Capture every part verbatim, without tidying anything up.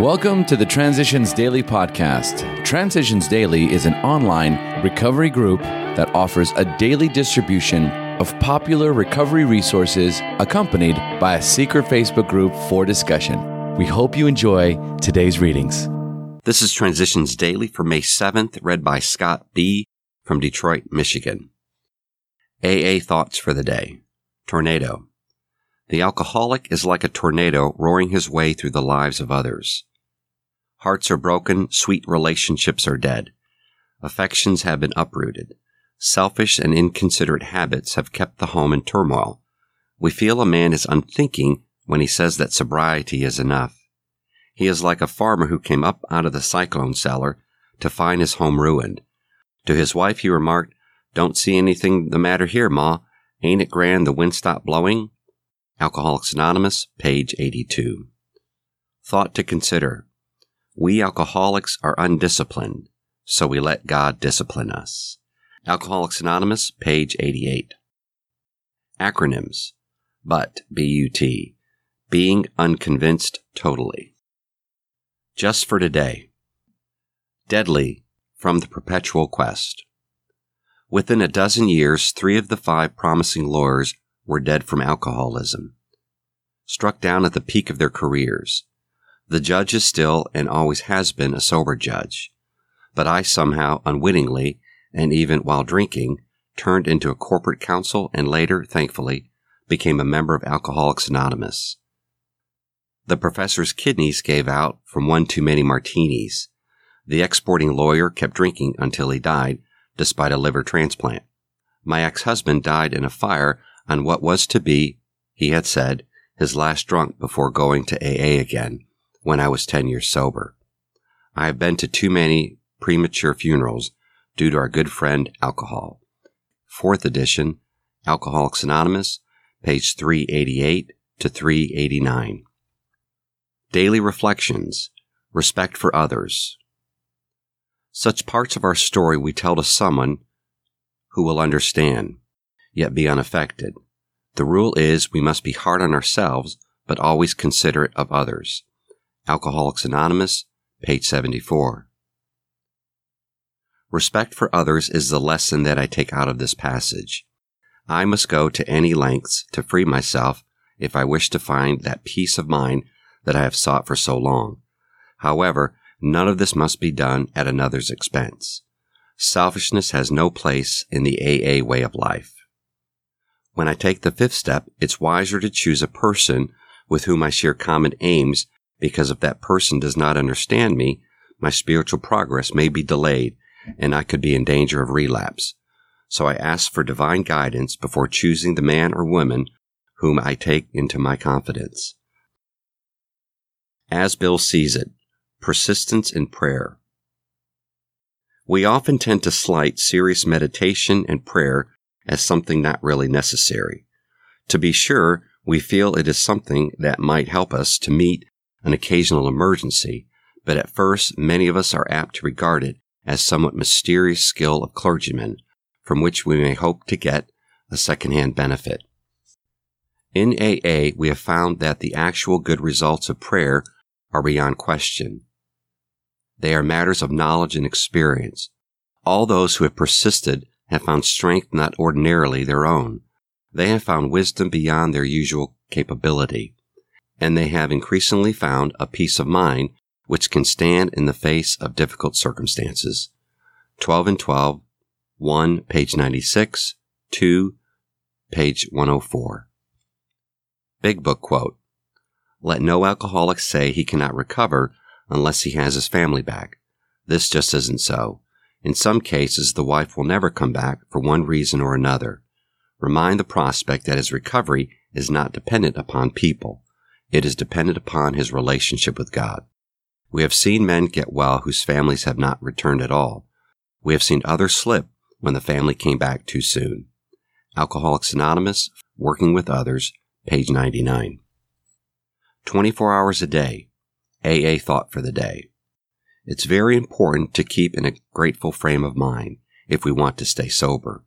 Welcome to the Transitions Daily podcast. Transitions Daily is an online recovery group that offers a daily distribution of popular recovery resources accompanied by a secret Facebook group for discussion. We hope you enjoy today's readings. This is Transitions Daily for May seventh, read by Scott B. from Detroit, Michigan. A A Thoughts for the Day. Tornado. The alcoholic is like a tornado roaring his way through the lives of others. Hearts are broken, sweet relationships are dead. Affections have been uprooted. Selfish and inconsiderate habits have kept the home in turmoil. We feel a man is unthinking when he says that sobriety is enough. He is like a farmer who came up out of the cyclone cellar to find his home ruined. To his wife he remarked, "Don't see anything the matter here, Ma. Ain't it grand the wind stopped blowing?" Alcoholics Anonymous, page eighty-two. Thought to consider. We alcoholics are undisciplined, so we let God discipline us. Alcoholics Anonymous, page eighty-eight. Acronyms. BUT, B U T. Being unconvinced totally. Just for today. Deadly, from the Perpetual Quest. Within a dozen years, three of the five promising lawyers were dead from alcoholism, struck down at the peak of their careers. The judge is still and always has been a sober judge, but I somehow, unwittingly, and even while drinking, turned into a corporate counsel and later, thankfully, became a member of Alcoholics Anonymous. The professor's kidneys gave out from one too many martinis. The exporting lawyer kept drinking until he died, despite a liver transplant. My ex-husband died in a fire on what was to be, he had said, his last drunk before going to A A again, when I was ten years sober. I have been to too many premature funerals due to our good friend, alcohol. Fourth edition, Alcoholics Anonymous, page three eighty-eight to three eighty-nine. Daily Reflections, Respect for Others. Such parts of our story we tell to someone who will understand, yet be unaffected. The rule is we must be hard on ourselves, but always considerate of others. Alcoholics Anonymous, page seventy-four. Respect for others is the lesson that I take out of this passage. I must go to any lengths to free myself if I wish to find that peace of mind that I have sought for so long. However, none of this must be done at another's expense. Selfishness has no place in the A A way of life. When I take the fifth step, it's wiser to choose a person with whom I share common aims, because if that person does not understand me, my spiritual progress may be delayed and I could be in danger of relapse. So I ask for divine guidance before choosing the man or woman whom I take into my confidence. As Bill Sees It, Persistence in Prayer. We often tend to slight serious meditation and prayer as something not really necessary. To be sure, we feel it is something that might help us to meet an occasional emergency, but at first many of us are apt to regard it as somewhat mysterious skill of clergymen, from which we may hope to get a second-hand benefit. In A A, we have found that the actual good results of prayer are beyond question. They are matters of knowledge and experience. All those who have persisted have found strength not ordinarily their own. They have found wisdom beyond their usual capability, and they have increasingly found a peace of mind which can stand in the face of difficult circumstances. twelve and twelve, one, page ninety-six, two, page one oh four. Big Book Quote. Let no alcoholic say he cannot recover unless he has his family back. This just isn't so. In some cases, the wife will never come back for one reason or another. Remind the prospect that his recovery is not dependent upon people. It is dependent upon his relationship with God. We have seen men get well whose families have not returned at all. We have seen others slip when the family came back too soon. Alcoholics Anonymous, Working with Others, page ninety-nine. Twenty-four Hours a Day, A A Thought for the Day. It's very important to keep in a grateful frame of mind if we want to stay sober.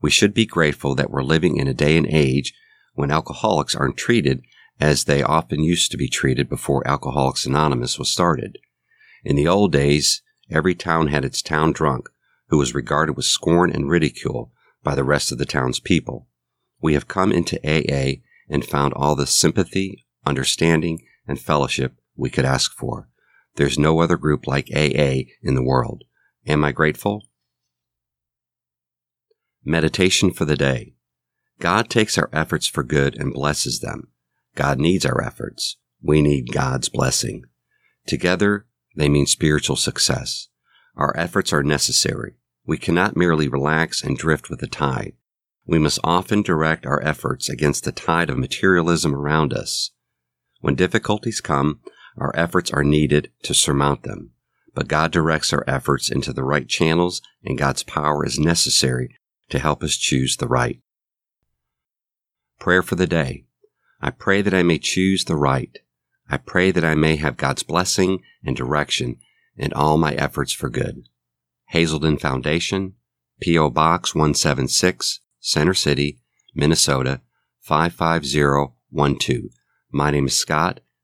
We should be grateful that we're living in a day and age when alcoholics aren't treated as they often used to be treated before Alcoholics Anonymous was started. In the old days, every town had its town drunk, who was regarded with scorn and ridicule by the rest of the town's people. We have come into A A and found all the sympathy, understanding, and fellowship we could ask for. There's no other group like A A in the world. Am I grateful? Meditation for the day. God takes our efforts for good and blesses them. God needs our efforts. We need God's blessing. Together, they mean spiritual success. Our efforts are necessary. We cannot merely relax and drift with the tide. We must often direct our efforts against the tide of materialism around us. When difficulties come, our efforts are needed to surmount them. But God directs our efforts into the right channels, and God's power is necessary to help us choose the right. Prayer for the day. I pray that I may choose the right. I pray that I may have God's blessing and direction in all my efforts for good. Hazelden Foundation, P O. Box one seventy-six, Center City, Minnesota, five five zero one two. My name is Scott,